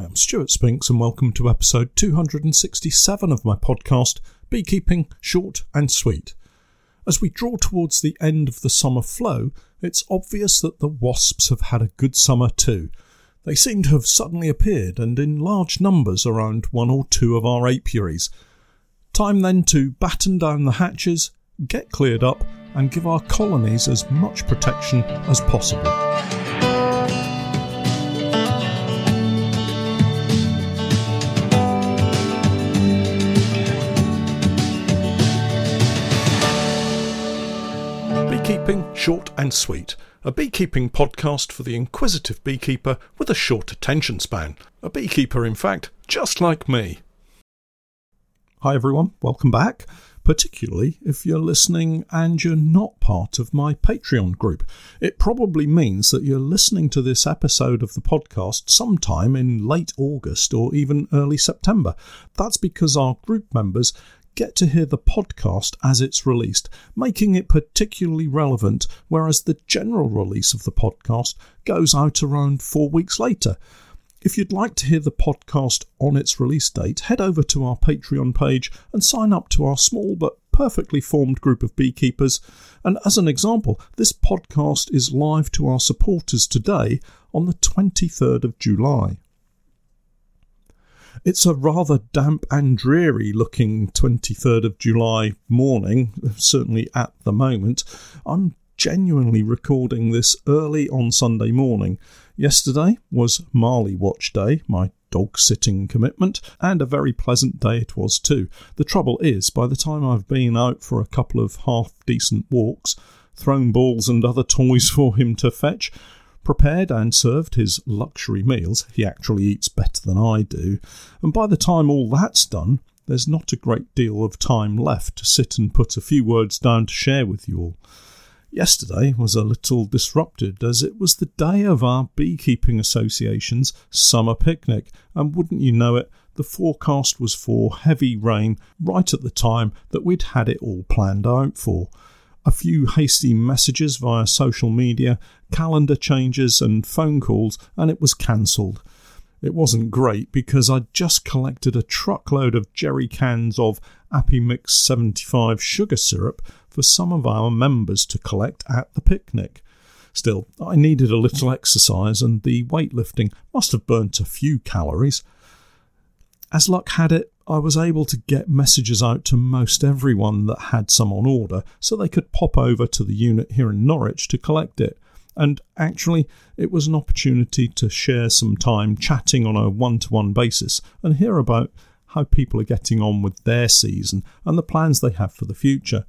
Hi, I'm Stewart Spinks and welcome to episode 267 of my podcast, Beekeeping Short and Sweet. As we draw towards the end of the summer flow, it's obvious that the wasps have had a good summer too. They seem to have suddenly appeared and in large numbers around one or two of our apiaries. Time then to batten down the hatches, get cleared up and give our colonies as much protection as possible. Beekeeping Short and Sweet, a beekeeping podcast for the inquisitive beekeeper with a short attention span. A beekeeper, in fact, just like me. Hi everyone, welcome back, particularly if you're listening and you're not part of my Patreon group. It probably means that you're listening to this episode of the podcast sometime in late August or even early September. That's because our group members get to hear the podcast as it's released, making it particularly relevant, whereas the general release of the podcast goes out around 4 weeks later. If you'd like to hear the podcast on its release date, head over to our Patreon page and sign up to our small but perfectly formed group of beekeepers. And as an example, this podcast is live to our supporters today on the 23rd of July. It's a rather damp and dreary looking 23rd of July morning, certainly at the moment. I'm genuinely recording this early on Sunday morning. Yesterday was Marley Watch Day, my dog-sitting commitment, and a very pleasant day it was too. The trouble is, by the time I've been out for a couple of half-decent walks, thrown balls and other toys for him to fetch, prepared and served his luxury meals, he actually eats better than I do, and by the time all that's done, there's not a great deal of time left to sit and put a few words down to share with you all. Yesterday was a little disrupted as it was the day of our Beekeeping Association's summer picnic, and wouldn't you know it, the forecast was for heavy rain right at the time that we'd had it all planned out for. A few hasty messages via social media, calendar changes and phone calls, and it was cancelled. It wasn't great because I'd just collected a truckload of jerry cans of Api Mix 75 sugar syrup for some of our members to collect at the picnic. Still, I needed a little exercise and the weightlifting must have burnt a few calories. As luck had it, I was able to get messages out to most everyone that had some on order so they could pop over to the unit here in Norwich to collect it. And actually, it was an opportunity to share some time chatting on a one-to-one basis and hear about how people are getting on with their season and the plans they have for the future.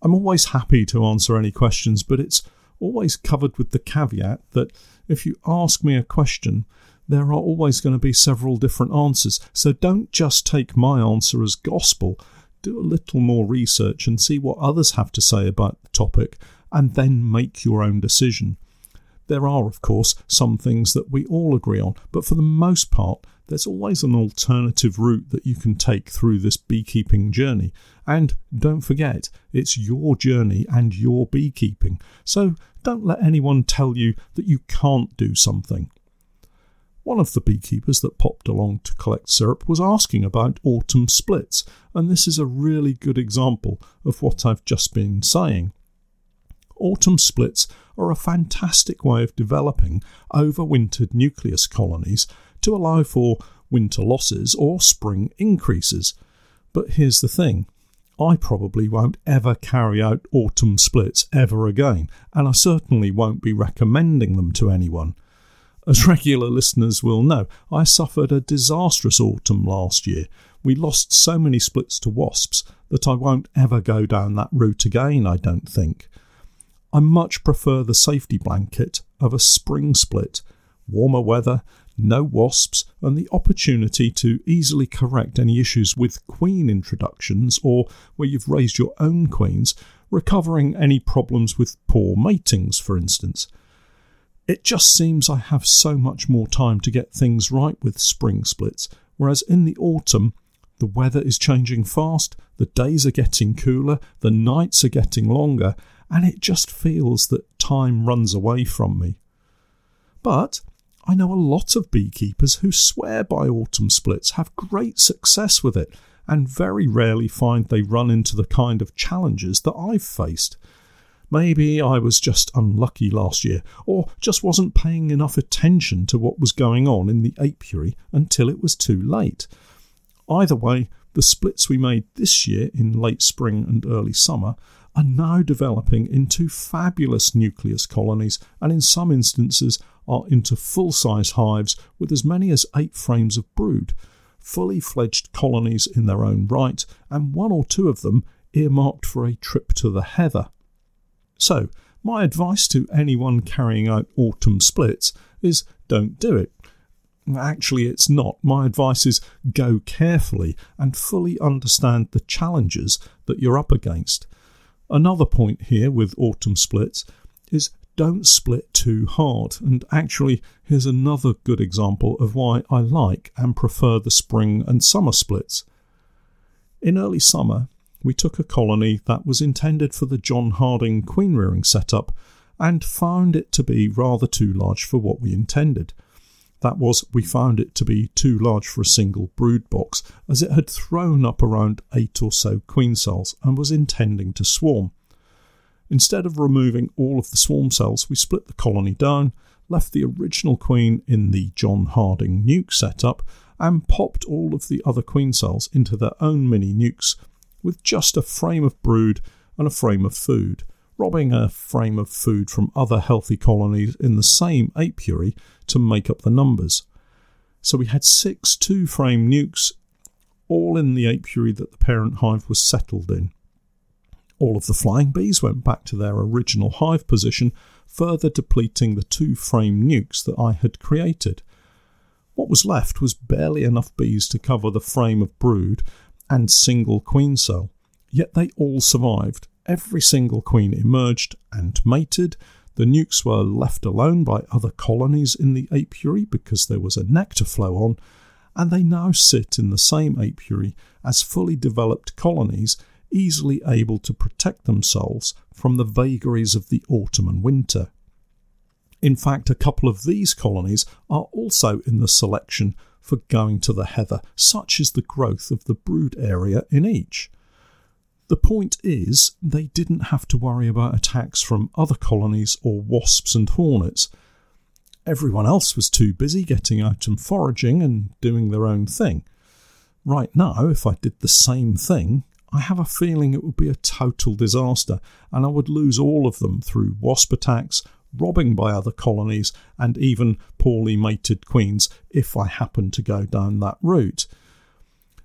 I'm always happy to answer any questions, but it's always covered with the caveat that if you ask me a question, there are always going to be several different answers, so don't just take my answer as gospel. Do a little more research and see what others have to say about the topic, and then make your own decision. There are, of course, some things that we all agree on, but for the most part, there's always an alternative route that you can take through this beekeeping journey. And don't forget, it's your journey and your beekeeping, so don't let anyone tell you that you can't do something. One of the beekeepers that popped along to collect syrup was asking about autumn splits, and this is a really good example of what I've just been saying. Autumn splits are a fantastic way of developing overwintered nucleus colonies to allow for winter losses or spring increases. But here's the thing, I probably won't ever carry out autumn splits ever again, and I certainly won't be recommending them to anyone. As regular listeners will know, I suffered a disastrous autumn last year. We lost so many splits to wasps that I won't ever go down that route again, I don't think. I much prefer the safety blanket of a spring split, warmer weather, no wasps, and the opportunity to easily correct any issues with queen introductions or where you've raised your own queens, recovering any problems with poor matings, for instance. It just seems I have so much more time to get things right with spring splits, whereas in the autumn, the weather is changing fast, the days are getting cooler, the nights are getting longer, and it just feels that time runs away from me. But I know a lot of beekeepers who swear by autumn splits, have great success with it, and very rarely find they run into the kind of challenges that I've faced. Maybe I was just unlucky last year, or just wasn't paying enough attention to what was going on in the apiary until it was too late. Either way, the splits we made this year in late spring and early summer are now developing into fabulous nucleus colonies, and in some instances are into full-size hives with as many as 8 frames of brood, fully fledged colonies in their own right, and 1 or 2 of them earmarked for a trip to the heather. So, my advice to anyone carrying out autumn splits is don't do it. Actually, it's not. My advice is go carefully and fully understand the challenges that you're up against. Another point here with autumn splits is don't split too hard. And actually, here's another good example of why I like and prefer the spring and summer splits. In early summer, we took a colony that was intended for the John Harding queen rearing setup and found it to be rather too large for what we intended. That was, we found it to be too large for a single brood box, as it had thrown up around 8 or so queen cells and was intending to swarm. Instead of removing all of the swarm cells, we split the colony down, left the original queen in the John Harding nuke setup, and popped all of the other queen cells into their own mini nukes, with just a frame of brood and a frame of food, robbing a frame of food from other healthy colonies in the same apiary to make up the numbers. So we had 6 2-frame nukes, all in the apiary that the parent hive was settled in. All of the flying bees went back to their original hive position, further depleting the 2-frame nukes that I had created. What was left was barely enough bees to cover the frame of brood and single queen cell, yet they all survived. Every single queen emerged and mated. The nukes were left alone by other colonies in the apiary because there was a nectar flow on, and they now sit in the same apiary as fully developed colonies, easily able to protect themselves from the vagaries of the autumn and winter. In fact, a couple of these colonies are also in the selection for going to the heather, such is the growth of the brood area in each. The point is, they didn't have to worry about attacks from other colonies or wasps and hornets. Everyone else was too busy getting out and foraging and doing their own thing. Right now, if I did the same thing, I have a feeling it would be a total disaster, and I would lose all of them through wasp attacks, robbing by other colonies, and even poorly mated queens if I happen to go down that route.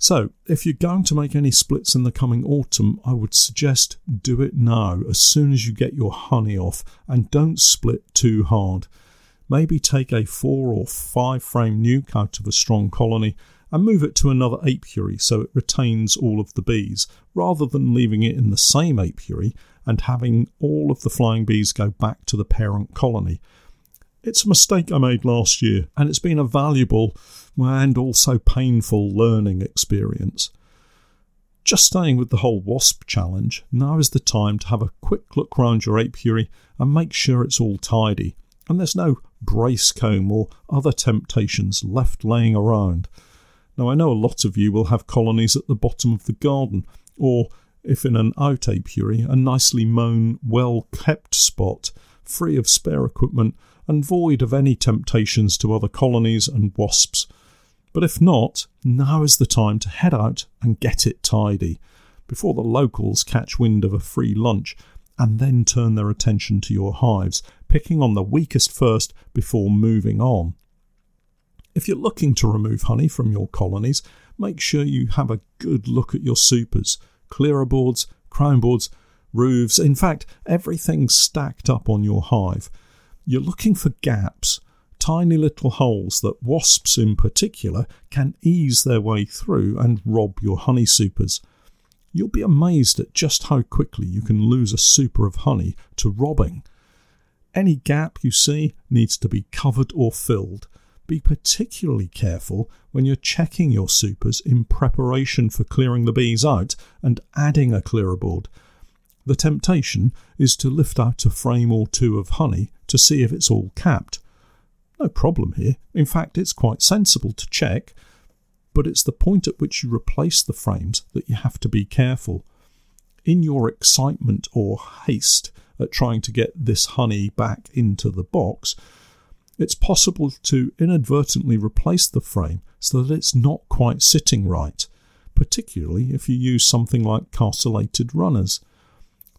So, if you're going to make any splits in the coming autumn, I would suggest do it now, as soon as you get your honey off, and don't split too hard. Maybe take a 4 or 5 frame nuke out of a strong colony and move it to another apiary so it retains all of the bees, rather than leaving it in the same apiary and having all of the flying bees go back to the parent colony. It's a mistake I made last year, and it's been a valuable and also painful learning experience. Just staying with the whole wasp challenge, now is the time to have a quick look round your apiary and make sure it's all tidy, and there's no brace comb or other temptations left laying around. Now, I know a lot of you will have colonies at the bottom of the garden, or, if in an out apiary, a nicely mown, well-kept spot, free of spare equipment and void of any temptations to other colonies and wasps. But if not, now is the time to head out and get it tidy, before the locals catch wind of a free lunch, and then turn their attention to your hives, picking on the weakest first before moving on. If you're looking to remove honey from your colonies, make sure you have a good look at your supers, clearer boards, crown boards, roofs, in fact, everything stacked up on your hive. You're looking for gaps, tiny little holes that wasps in particular can ease their way through and rob your honey supers. You'll be amazed at just how quickly you can lose a super of honey to robbing. Any gap you see needs to be covered or filled. Be particularly careful when you're checking your supers in preparation for clearing the bees out and adding a clearer board. The temptation is to lift out a frame or 2 of honey to see if it's all capped. no problem here. In fact, it's quite sensible to check, but it's the point at which you replace the frames that you have to be careful. In your excitement or haste at trying to get this honey back into the box, it's possible to inadvertently replace the frame so that it's not quite sitting right, particularly if you use something like castellated runners.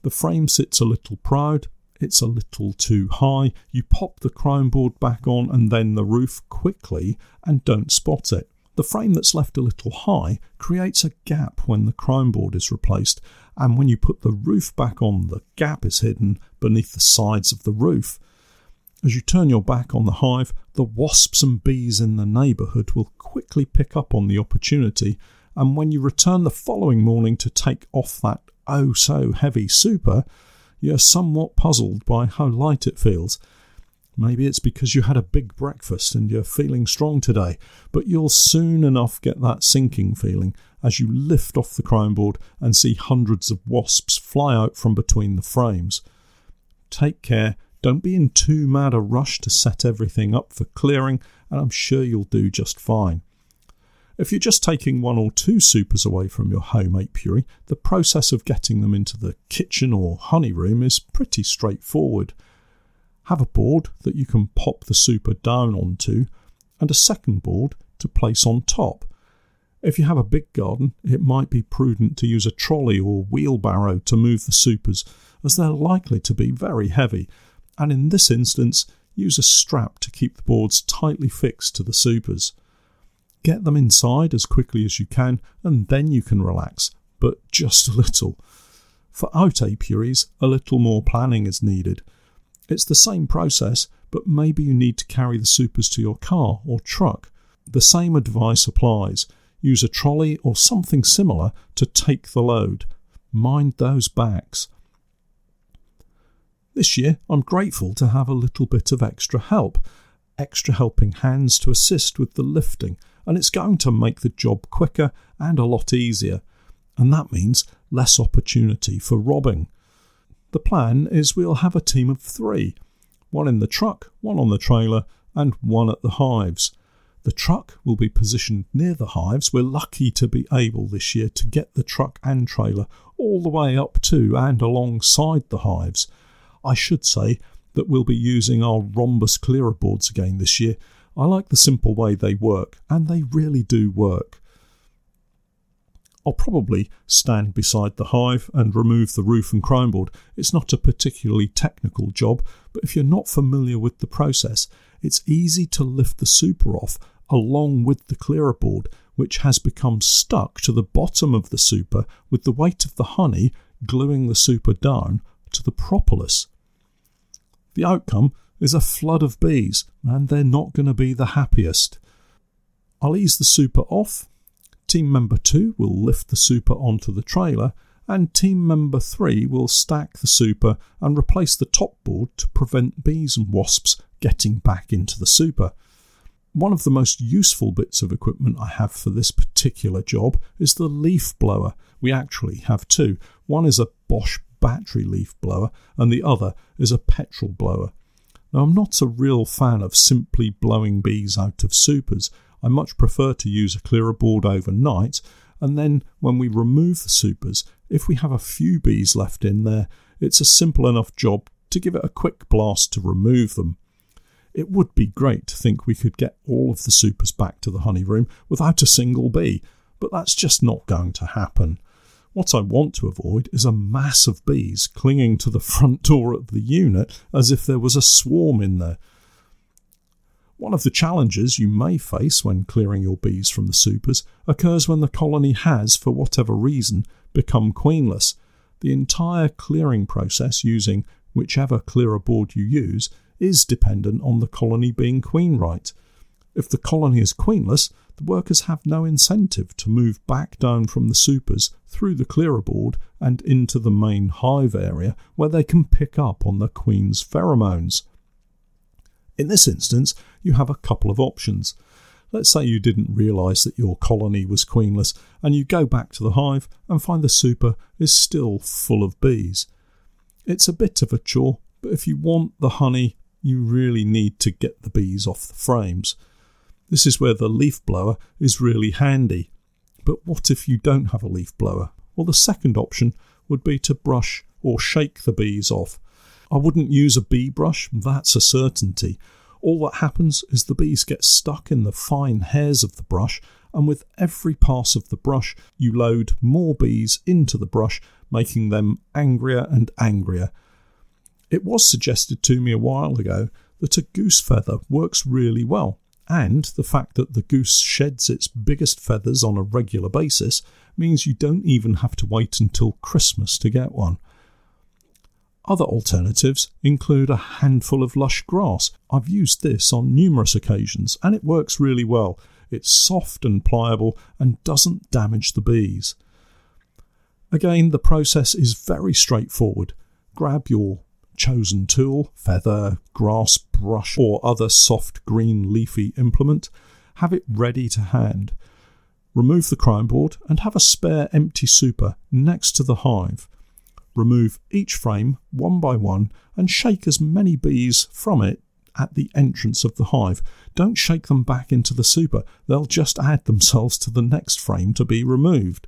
The frame sits a little proud, it's a little too high, you pop the chrome board back on and then the roof quickly and don't spot it. The frame that's left a little high creates a gap when the chrome board is replaced, and when you put the roof back on, the gap is hidden beneath the sides of the roof. As you turn your back on the hive, the wasps and bees in the neighbourhood will quickly pick up on the opportunity, and when you return the following morning to take off that oh-so-heavy super, you're somewhat puzzled by how light it feels. Maybe it's because you had a big breakfast and you're feeling strong today, but you'll soon enough get that sinking feeling as you lift off the chrome board and see hundreds of wasps fly out from between the frames. Take care. Don't be in too mad a rush to set everything up for clearing, and I'm sure you'll do just fine. If you're just taking one or two supers away from your home apiary, the process of getting them into the kitchen or honey room is pretty straightforward. Have a board that you can pop the super down onto, and a second board to place on top. If you have a big garden, it might be prudent to use a trolley or wheelbarrow to move the supers, as they're likely to be very heavy, and in this instance, use a strap to keep the boards tightly fixed to the supers. Get them inside as quickly as you can, and then you can relax, but just a little. For out apiaries, a little more planning is needed. It's the same process, but maybe you need to carry the supers to your car or truck. The same advice applies. Use a trolley or something similar to take the load. Mind those backs. This year, I'm grateful to have a little bit of extra help, extra helping hands to assist with the lifting, and it's going to make the job quicker and a lot easier, and that means less opportunity for robbing. The plan is we'll have a team of 3, one in the truck, one on the trailer, and one at the hives. The truck will be positioned near the hives. We're lucky to be able this year to get the truck and trailer all the way up to and alongside the hives. I should say that we'll be using our rhombus clearer boards again this year. I like the simple way they work, and they really do work. I'll probably stand beside the hive and remove the roof and chrome board. It's not a particularly technical job, but if you're not familiar with the process, it's easy to lift the super off along with the clearer board, which has become stuck to the bottom of the super with the weight of the honey gluing the super down to the propolis. The outcome is a flood of bees, and they're not going to be the happiest. I'll ease the super off. Team member 2 will lift the super onto the trailer, and team member 3 will stack the super and replace the top board to prevent bees and wasps getting back into the super. One of the most useful bits of equipment I have for this particular job is the leaf blower. We actually have 2. One is a Bosch battery leaf blower and the other is a petrol blower. Now, I'm not a real fan of simply blowing bees out of supers. I much prefer to use a clearer board overnight, and then when we remove the supers, if we have a few bees left in there, it's a simple enough job to give it a quick blast to remove them. It would be great to think we could get all of the supers back to the honey room without a single bee, but that's just not going to happen. What I want to avoid is a mass of bees clinging to the front door of the unit as if there was a swarm in there. One of the challenges you may face when clearing your bees from the supers occurs when the colony has, for whatever reason, become queenless. The entire clearing process using whichever clearer board you use is dependent on the colony being queen right. If the colony is queenless, the workers have no incentive to move back down from the supers through the clearer board and into the main hive area where they can pick up on the queen's pheromones. In this instance, you have a couple of options. Let's say you didn't realise that your colony was queenless and you go back to the hive and find the super is still full of bees. It's a bit of a chore, but if you want the honey you really need to get the bees off the frames. This is where the leaf blower is really handy. But what if you don't have a leaf blower? Well, the second option would be to brush or shake the bees off. I wouldn't use a bee brush, that's a certainty. All that happens is the bees get stuck in the fine hairs of the brush, and with every pass of the brush, you load more bees into the brush, making them angrier and angrier. It was suggested to me a while ago that a goose feather works really well, and the fact that the goose sheds its biggest feathers on a regular basis means you don't even have to wait until Christmas to get one. Other alternatives include a handful of lush grass. I've used this on numerous occasions and it works really well. It's soft and pliable and doesn't damage the bees. Again, the process is very straightforward. Grab your chosen tool, feather, grass, brush or other soft green leafy implement. Have it ready to hand. Remove the chrome board and have a spare empty super next to the hive. Remove each frame one by one and shake as many bees from it at the entrance of the hive. Don't shake them back into the super. They'll just add themselves to the next frame to be removed.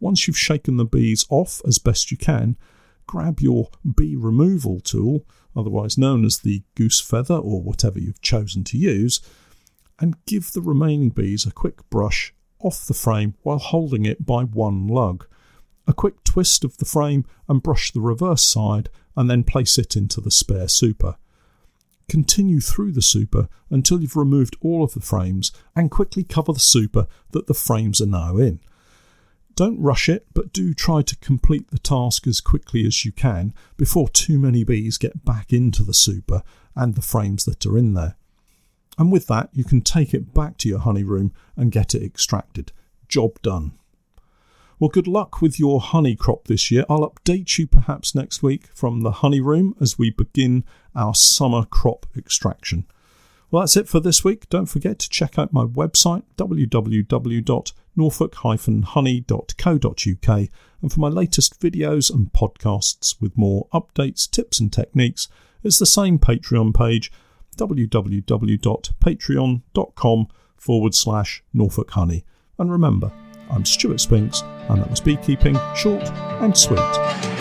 Once you've shaken the bees off as best you can, grab your bee removal tool, otherwise known as the goose feather or whatever you've chosen to use, and give the remaining bees a quick brush off the frame while holding it by one lug. A quick twist of the frame and brush the reverse side and then place it into the spare super. Continue through the super until you've removed all of the frames and quickly cover the super that the frames are now in. Don't rush it, but do try to complete the task as quickly as you can before too many bees get back into the super and the frames that are in there. And with that, you can take it back to your honey room and get it extracted. Job done. Well, good luck with your honey crop this year. I'll update you perhaps next week from the honey room as we begin our summer crop extraction. Well, that's it for this week. Don't forget to check out my website, www.norfolk-honey.co.uk, and for my latest videos and podcasts with more updates, tips and techniques, it's the same Patreon page, www.patreon.com/NorfolkHoney. And remember, I'm Stewart Spinks, and that was Beekeeping Short and Sweet.